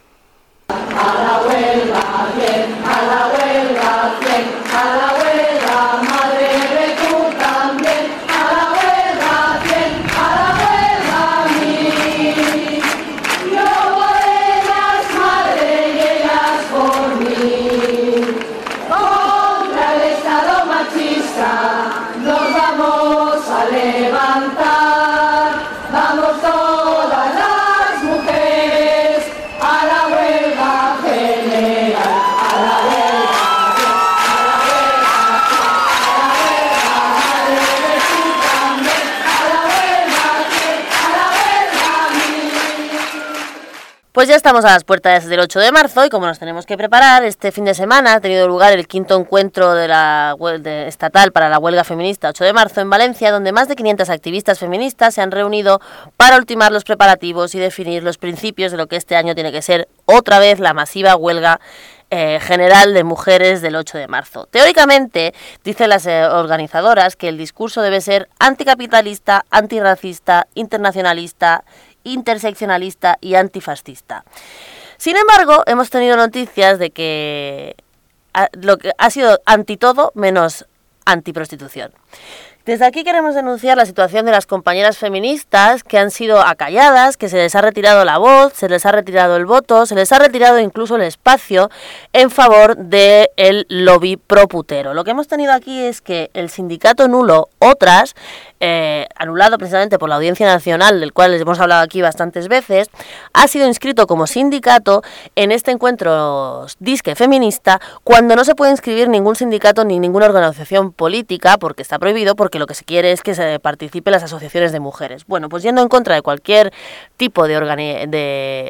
Pues ya estamos a las puertas del 8 de marzo y como nos tenemos que preparar, este fin de semana ha tenido lugar el quinto encuentro de la estatal para la huelga feminista 8 de marzo en Valencia, donde más de 500 activistas feministas se han reunido para ultimar los preparativos y definir los principios de lo que este año tiene que ser otra vez la masiva huelga general de mujeres del 8 de marzo. Teóricamente, dicen las organizadoras que el discurso debe ser anticapitalista, antirracista, internacionalista, interseccionalista y antifascista. Sin embargo, hemos tenido noticias de que lo que ha sido anti todo menos antiprostitución. Desde aquí queremos denunciar la situación de las compañeras feministas que han sido acalladas, que se les ha retirado la voz, se les ha retirado el voto, se les ha retirado incluso el espacio en favor del lobby proputero. Lo que hemos tenido aquí es que el sindicato nulo Otras, anulado precisamente por la Audiencia Nacional, del cual les hemos hablado aquí bastantes veces, ha sido inscrito como sindicato en este encuentro disque feminista, cuando no se puede inscribir ningún sindicato ni ninguna organización política, porque está prohibido, porque lo que se quiere es que se participe las asociaciones de mujeres. Bueno, pues yendo en contra de cualquier tipo de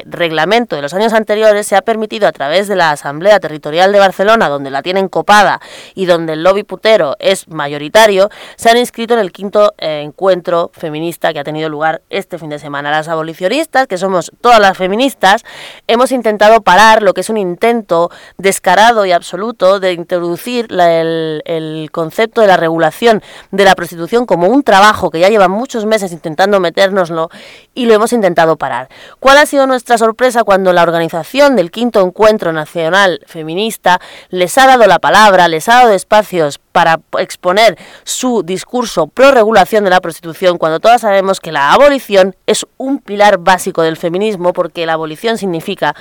reglamento de los años anteriores, se ha permitido a través de la Asamblea Territorial de Barcelona, donde la tienen copada y donde el lobby putero es mayoritario, se han inscrito en el quinto encuentro feminista que ha tenido lugar este fin de semana. Las abolicionistas, que somos todas las feministas, hemos intentado parar lo que es un intento descarado y absoluto de introducir el concepto de la regulación de la prostitución como un trabajo que ya llevan muchos meses intentando metérnoslo y lo hemos intentado parar. ¿Cuál ha sido nuestra sorpresa cuando la organización del quinto encuentro nacional feminista les ha dado la palabra, les ha dado espacios para exponer su discurso pro regulación de la prostitución, cuando todas sabemos que la abolición es un pilar básico del feminismo, porque la abolición significa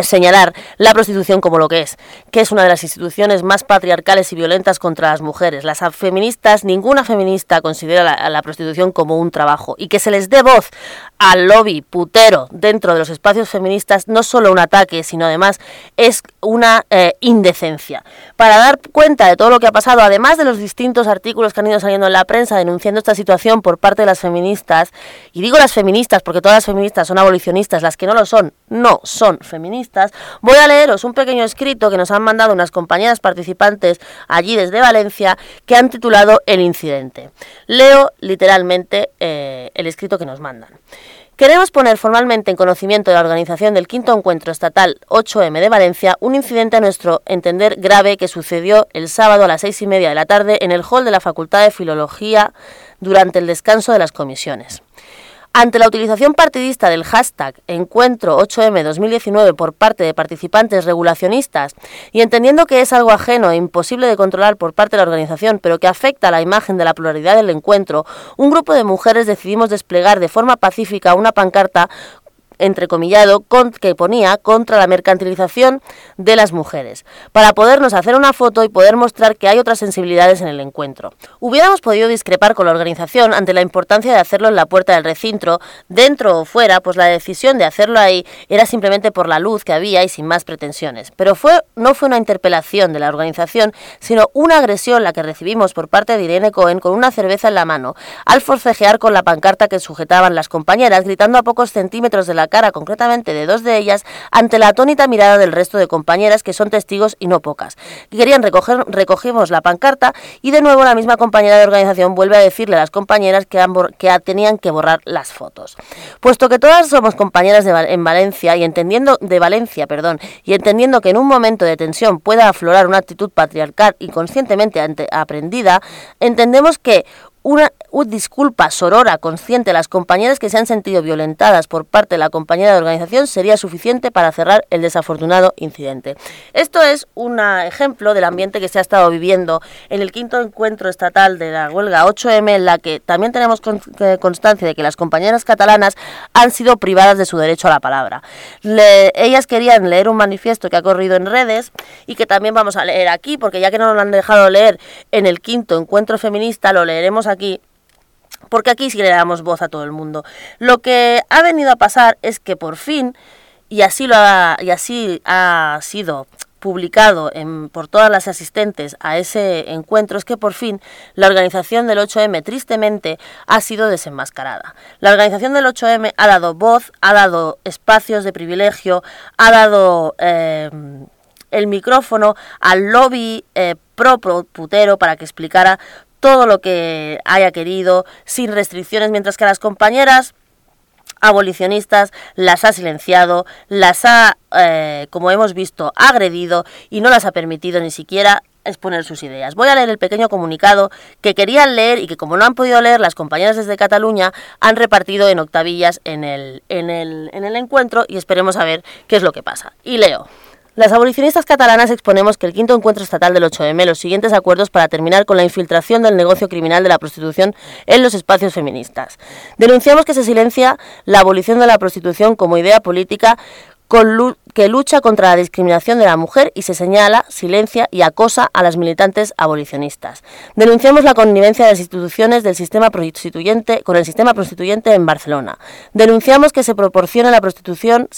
señalar la prostitución como lo que es una de las instituciones más patriarcales y violentas contra las mujeres? Las feministas, ninguna feminista considera la prostitución como un trabajo, y que se les dé voz al lobby putero dentro de los espacios feministas no solo un ataque, sino además es una indecencia. Para dar cuenta de todo lo que ha pasado, además de los distintos artículos que han ido saliendo en la prensa denunciando esta situación por parte de las feministas, y digo las feministas porque todas las feministas son abolicionistas, las que no lo son, no son feministas, voy a leeros un pequeño escrito que nos han mandado unas compañeras participantes allí desde Valencia, que han titulado El incidente. Leo literalmente el escrito que nos mandan. Queremos poner formalmente en conocimiento de la organización del quinto encuentro estatal 8M de Valencia un incidente a nuestro entender grave que sucedió el sábado a las 6:30 de la tarde en el hall de la Facultad de Filología durante el descanso de las comisiones. Ante la utilización partidista del hashtag Encuentro 8M 2019 por parte de participantes regulacionistas, y entendiendo que es algo ajeno e imposible de controlar por parte de la organización, pero que afecta a la imagen de la pluralidad del encuentro, un grupo de mujeres decidimos desplegar de forma pacífica una pancarta, entrecomillado, que ponía contra la mercantilización de las mujeres, para podernos hacer una foto y poder mostrar que hay otras sensibilidades en el encuentro. Hubiéramos podido discrepar con la organización ante la importancia de hacerlo en la puerta del recinto, dentro o fuera, pues la decisión de hacerlo ahí era simplemente por la luz que había y sin más pretensiones. Pero no fue una interpelación de la organización, sino una agresión la que recibimos por parte de Irene Cohen con una cerveza en la mano, al forcejear con la pancarta que sujetaban las compañeras, gritando a pocos centímetros de la la cara concretamente de dos de ellas ante la atónita mirada del resto de compañeras, que son testigos y no pocas. Querían recogimos la pancarta y de nuevo la misma compañera de organización vuelve a decirle a las compañeras que tenían que borrar las fotos. Puesto que todas somos compañeras de Valencia y entendiendo que en un momento de tensión pueda aflorar una actitud patriarcal inconscientemente aprendida, entendemos que una disculpa sorora consciente a las compañeras que se han sentido violentadas por parte de la compañera de organización sería suficiente para cerrar el desafortunado incidente. Esto es un ejemplo del ambiente que se ha estado viviendo en el quinto encuentro estatal de la huelga 8M, en la que también tenemos constancia de que las compañeras catalanas han sido privadas de su derecho a la palabra. Ellas querían leer un manifiesto que ha corrido en redes y que también vamos a leer aquí, porque ya que no lo han dejado leer en el quinto encuentro feminista, lo leeremos aquí, porque aquí sí le damos voz a todo el mundo. Lo que ha venido a pasar es que por fin, y así ha sido publicado por todas las asistentes a ese encuentro, es que por fin la organización del 8M tristemente ha sido desenmascarada. La organización del 8M ha dado voz, ha dado espacios de privilegio, ha dado el micrófono al lobby pro-putero para que explicara todo lo que haya querido, sin restricciones, mientras que a las compañeras abolicionistas las ha silenciado, las ha, como hemos visto, agredido y no las ha permitido ni siquiera exponer sus ideas. Voy a leer el pequeño comunicado que querían leer y que, como no han podido leer, las compañeras desde Cataluña han repartido en octavillas en el encuentro, y esperemos a ver qué es lo que pasa. Y leo. Las abolicionistas catalanas exponemos que el quinto encuentro estatal del 8M, los siguientes acuerdos para terminar con la infiltración del negocio criminal de la prostitución en los espacios feministas. Denunciamos que se silencia la abolición de la prostitución como idea política que lucha contra la discriminación de la mujer, y se señala, silencia y acosa a las militantes abolicionistas. Denunciamos la connivencia de las instituciones del sistema prostituyente con el sistema prostituyente en Barcelona. Denunciamos que se promocione la prostitución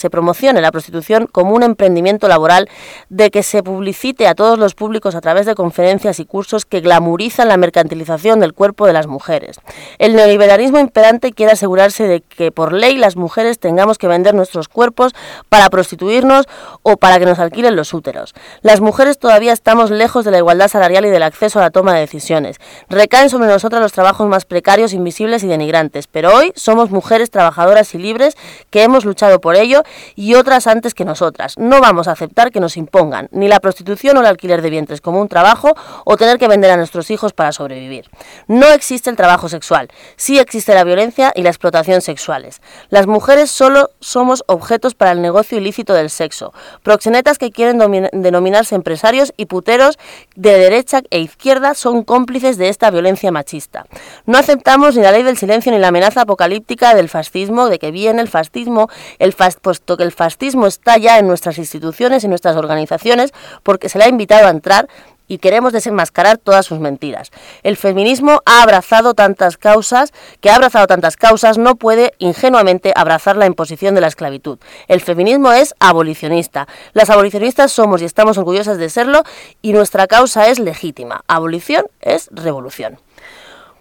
como un emprendimiento laboral, de que se publicite a todos los públicos a través de conferencias y cursos que glamurizan la mercantilización del cuerpo de las mujeres. El neoliberalismo imperante quiere asegurarse de que por ley las mujeres tengamos que vender nuestros cuerpos para prostituirnos o para que nos alquilen los úteros. Las mujeres todavía estamos lejos de la igualdad salarial y del acceso a la toma de decisiones. Recaen sobre nosotras los trabajos más precarios, invisibles y denigrantes, pero hoy somos mujeres trabajadoras y libres que hemos luchado por ello, y otras antes que nosotras. No vamos a aceptar que nos impongan ni la prostitución o el alquiler de vientres como un trabajo, o tener que vender a nuestros hijos para sobrevivir. No existe el trabajo sexual, sí existe la violencia y la explotación sexuales. Las mujeres solo somos objetos para el negocio ilícito del sexo, proxenetas que quieren denominarse empresarios, y puteros de derecha e izquierda son cómplices de esta violencia machista. No aceptamos ni la ley del silencio ni la amenaza apocalíptica del fascismo, de que viene el fascismo, puesto que el fascismo está ya en nuestras instituciones y nuestras organizaciones porque se le ha invitado a entrar, y queremos desenmascarar todas sus mentiras. El feminismo ha abrazado tantas causas, no puede ingenuamente abrazar la imposición de la esclavitud. El feminismo es abolicionista. Las abolicionistas somos y estamos orgullosas de serlo, y nuestra causa es legítima. Abolición es revolución.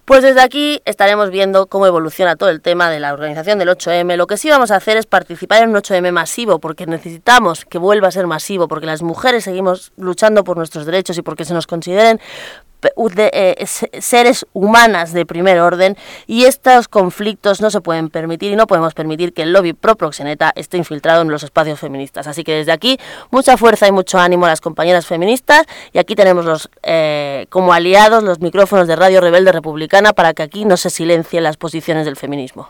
Pues desde aquí estaremos viendo cómo evoluciona todo el tema de la organización del 8M. Lo que sí vamos a hacer es participar en un 8M masivo, porque necesitamos que vuelva a ser masivo, porque las mujeres seguimos luchando por nuestros derechos y porque se nos consideren seres humanas de primer orden, y estos conflictos no se pueden permitir, y no podemos permitir que el lobby pro-proxeneta esté infiltrado en los espacios feministas. Así que desde aquí, mucha fuerza y mucho ánimo a las compañeras feministas, y aquí tenemos como aliados los micrófonos de Radio Rebelde Republicana para que aquí no se silencien las posiciones del feminismo.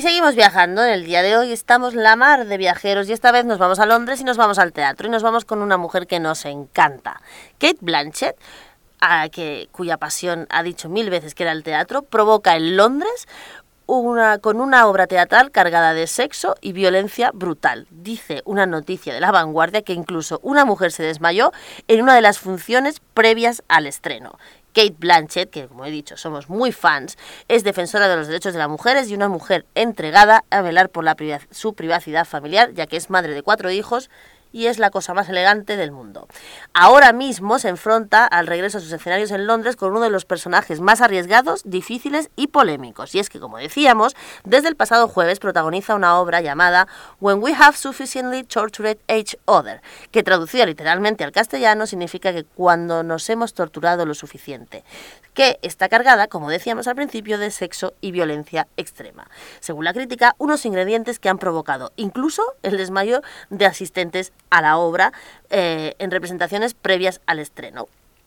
Y seguimos viajando. En el día de hoy estamos la mar de viajeros y esta vez nos vamos a Londres y nos vamos al teatro y nos vamos con una mujer que nos encanta. Cate Blanchett, cuya pasión ha dicho 1000 veces que era el teatro, provoca en Londres con una obra teatral cargada de sexo y violencia brutal. Dice una noticia de La Vanguardia que incluso una mujer se desmayó en una de las funciones previas al estreno. Cate Blanchett, que como he dicho somos muy fans, es defensora de los derechos de las mujeres y una mujer entregada a velar por su privacidad familiar, ya que es madre de 4 hijos y es la cosa más elegante del mundo. Ahora mismo se enfrenta al regreso a sus escenarios en Londres con uno de los personajes más arriesgados, difíciles y polémicos. Y es que, como decíamos, desde el pasado jueves protagoniza una obra llamada When We Have Sufficiently Tortured Each Other, que traducida literalmente al castellano significa que cuando nos hemos torturado lo suficiente, que está cargada, como decíamos al principio, de sexo y violencia extrema. Según la crítica, unos ingredientes que han provocado incluso el desmayo de asistentes a la obra en representaciones previas al estreno.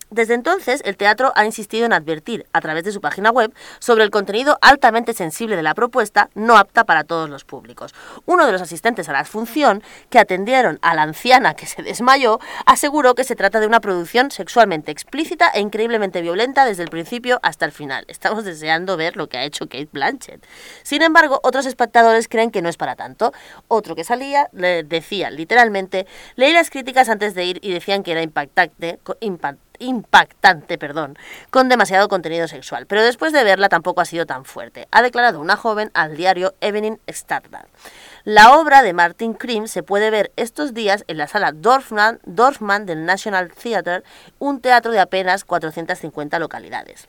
Desde entonces, el teatro ha insistido en advertir, a través de su página web, sobre el contenido altamente sensible de la propuesta, no apta para todos los públicos. Uno de los asistentes a la función, que atendieron a la anciana que se desmayó, aseguró que se trata de una producción sexualmente explícita e increíblemente violenta desde el principio hasta el final. Estamos deseando ver lo que ha hecho Cate Blanchett. Sin embargo, otros espectadores creen que no es para tanto. Otro que salía le decía literalmente: leí las críticas antes de ir y decían que era impactante, con demasiado contenido sexual, pero después de verla tampoco ha sido tan fuerte, ha declarado una joven al diario Evening Standard. La obra de Martin Cream se puede ver estos días en la sala Dorfman del National Theatre, un teatro de apenas 450 localidades.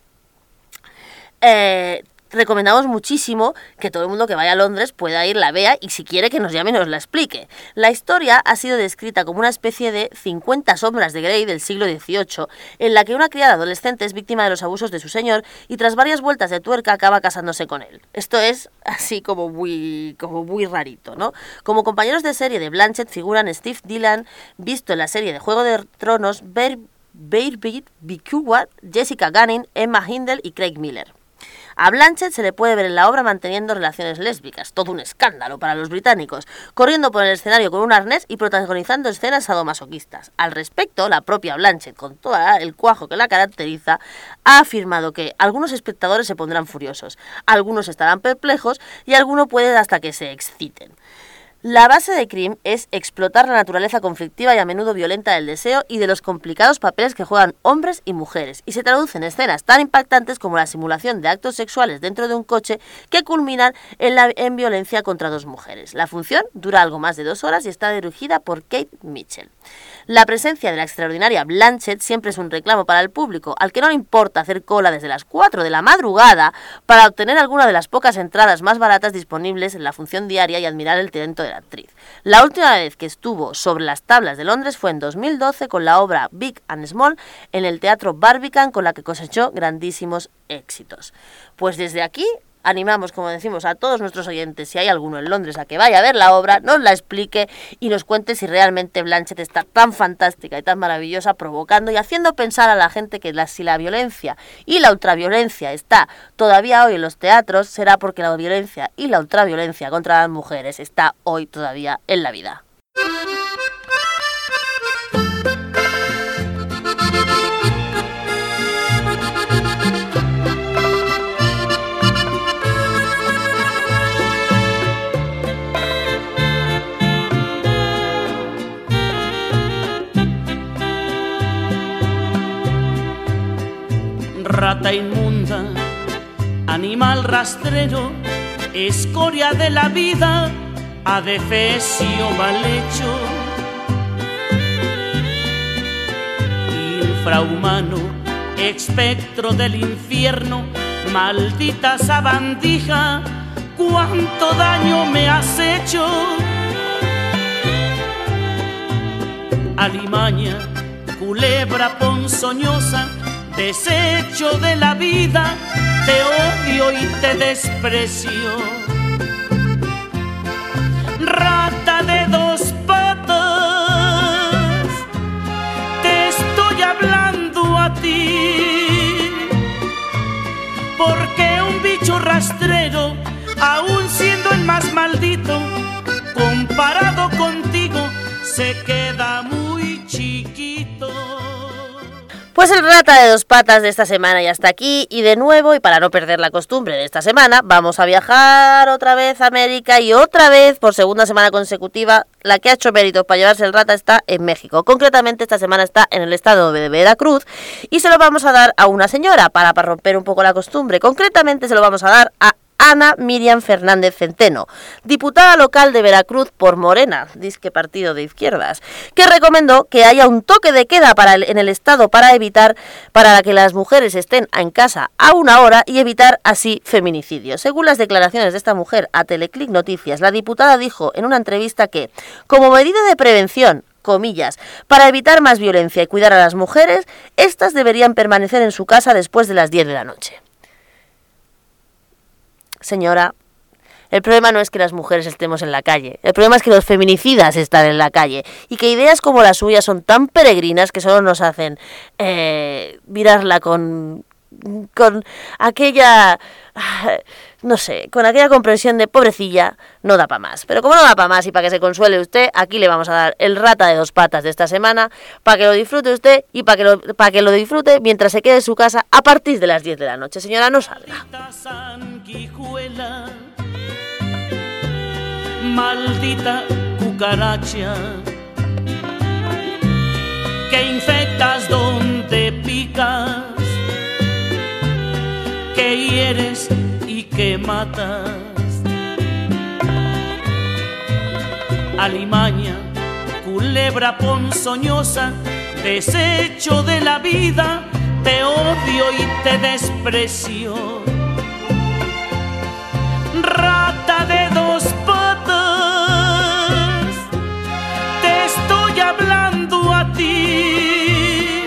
Recomendamos muchísimo que todo el mundo que vaya a Londres pueda ir, la vea y si quiere que nos llame y nos la explique. La historia ha sido descrita como una especie de 50 sombras de Grey del siglo XVIII, en la que una criada adolescente es víctima de los abusos de su señor y tras varias vueltas de tuerca acaba casándose con él. Esto es así como muy rarito, ¿no? Como compañeros de serie de Blanchett figuran Steve Dillon, visto en la serie de Juego de Tronos, Beirbit, Bicuard, Jessica Gunning, Emma Hindle y Craig Miller. A Blanchett se le puede ver en la obra manteniendo relaciones lésbicas, todo un escándalo para los británicos, corriendo por el escenario con un arnés y protagonizando escenas sadomasoquistas. Al respecto, la propia Blanchett, con todo el cuajo que la caracteriza, ha afirmado que algunos espectadores se pondrán furiosos, algunos estarán perplejos y algunos pueden hasta que se exciten. La base de Cream es explotar la naturaleza conflictiva y a menudo violenta del deseo y de los complicados papeles que juegan hombres y mujeres, y se traducen escenas tan impactantes como la simulación de actos sexuales dentro de un coche que culminan en violencia contra 2 mujeres. La función dura algo más de 2 horas y está dirigida por Kate Mitchell. La presencia de la extraordinaria Blanchett siempre es un reclamo para el público, al que no le importa hacer cola desde las 4 de la madrugada para obtener alguna de las pocas entradas más baratas disponibles en la función diaria y admirar el talento de la actriz. La última vez que estuvo sobre las tablas de Londres fue en 2012 con la obra Big and Small en el Teatro Barbican, con la que cosechó grandísimos éxitos. Pues desde aquí animamos, como decimos, a todos nuestros oyentes, si hay alguno en Londres, a que vaya a ver la obra, nos la explique y nos cuente si realmente Blanchett está tan fantástica y tan maravillosa, provocando y haciendo pensar a la gente que si la violencia y la ultraviolencia está todavía hoy en los teatros, será porque la violencia y la ultraviolencia contra las mujeres está hoy todavía en la vida. Rata inmunda, animal rastrero, escoria de la vida, adefesio mal hecho, infrahumano, espectro del infierno, maldita sabandija, cuánto daño me has hecho. Alimaña, culebra ponzoñosa, desecho de la vida, te odio y te desprecio. Rata de 2 patas, te estoy hablando a ti, porque un bicho rastrero, aún siendo en más maldito, comparado contigo, se queda muy chiquito. Pues el Rata de dos patas de esta semana ya está aquí, y de nuevo, y para no perder la costumbre de esta semana, vamos a viajar otra vez a América, y otra vez, por segunda semana consecutiva, la que ha hecho méritos para llevarse el Rata está en México. Concretamente, esta semana está en el estado de Veracruz, y se lo vamos a dar a una señora, para romper un poco la costumbre. Concretamente se lo vamos a dar a Ana Miriam Fernández Centeno, diputada local de Veracruz por Morena, disque partido de izquierdas, que recomendó que haya un toque de queda en el estado para evitar que las mujeres estén en casa a una hora y evitar así feminicidios. Según las declaraciones de esta mujer a Teleclic Noticias, la diputada dijo en una entrevista que, como medida de prevención, comillas, para evitar más violencia y cuidar a las mujeres, estas deberían permanecer en su casa después de las 10 de la noche. Señora, el problema no es que las mujeres estemos en la calle, el problema es que los feminicidas están en la calle y que ideas como la suya son tan peregrinas que solo nos hacen mirarla con aquella, no sé, con aquella comprensión de pobrecilla, no da para más. Pero como no da para más y para que se consuele usted, aquí le vamos a dar el Rata de dos patas de esta semana para que lo disfrute usted y para que lo disfrute mientras se quede en su casa a partir de las 10 de la noche. Señora, no salga. Sanguijuela, maldita cucaracha, que infectas donde picas, que hieres y que matas, alimaña, culebra ponzoñosa, desecho de la vida, te odio y te desprecio. Rata de dos patas, te estoy hablando a ti,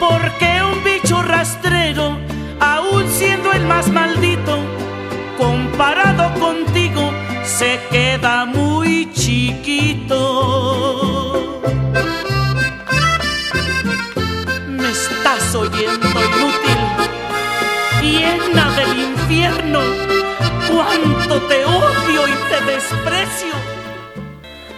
porque un bicho rastrero, aún siendo el más maldito, comparado contigo, se queda muy chiquito. Me estás oyendo, inútil, hiena del infierno, cuánto te odio y te desprecio.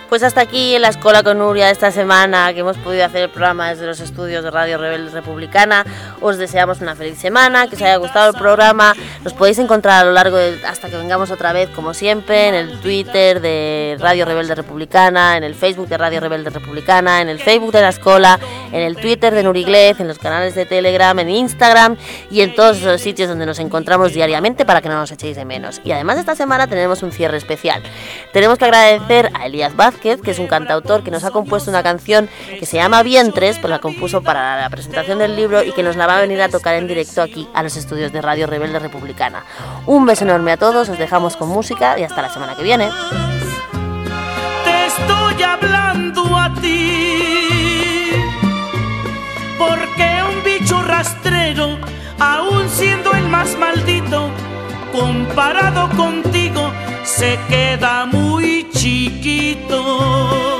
Pues hasta aquí en La Escola con Nuria de esta semana, que hemos podido hacer el programa desde los estudios de Radio Rebelde Republicana. Os deseamos una feliz semana, que os haya gustado el programa. Nos podéis encontrar a lo largo hasta que vengamos otra vez, como siempre, en el Twitter de Radio Rebelde Republicana, en el Facebook de Radio Rebelde Republicana, en el Facebook de La Escola, en el Twitter de Nuriglez, en los canales de Telegram, en Instagram y en todos esos sitios donde nos encontramos diariamente para que no nos echéis de menos. Y además esta semana tenemos un cierre especial. Tenemos que agradecer a Elías Vázquez, que es un cantautor que nos ha compuesto una canción que se llama Vientres, pues la compuso para la presentación del libro y que nos la va a venir a tocar en directo aquí a los estudios de Radio Rebelde Republicana. Un beso enorme a todos, os dejamos con música y hasta la semana que viene. Te estoy hablando a ti, porque un bicho rastrero, aún siendo el más maldito, comparado contigo, se queda muy chiquito.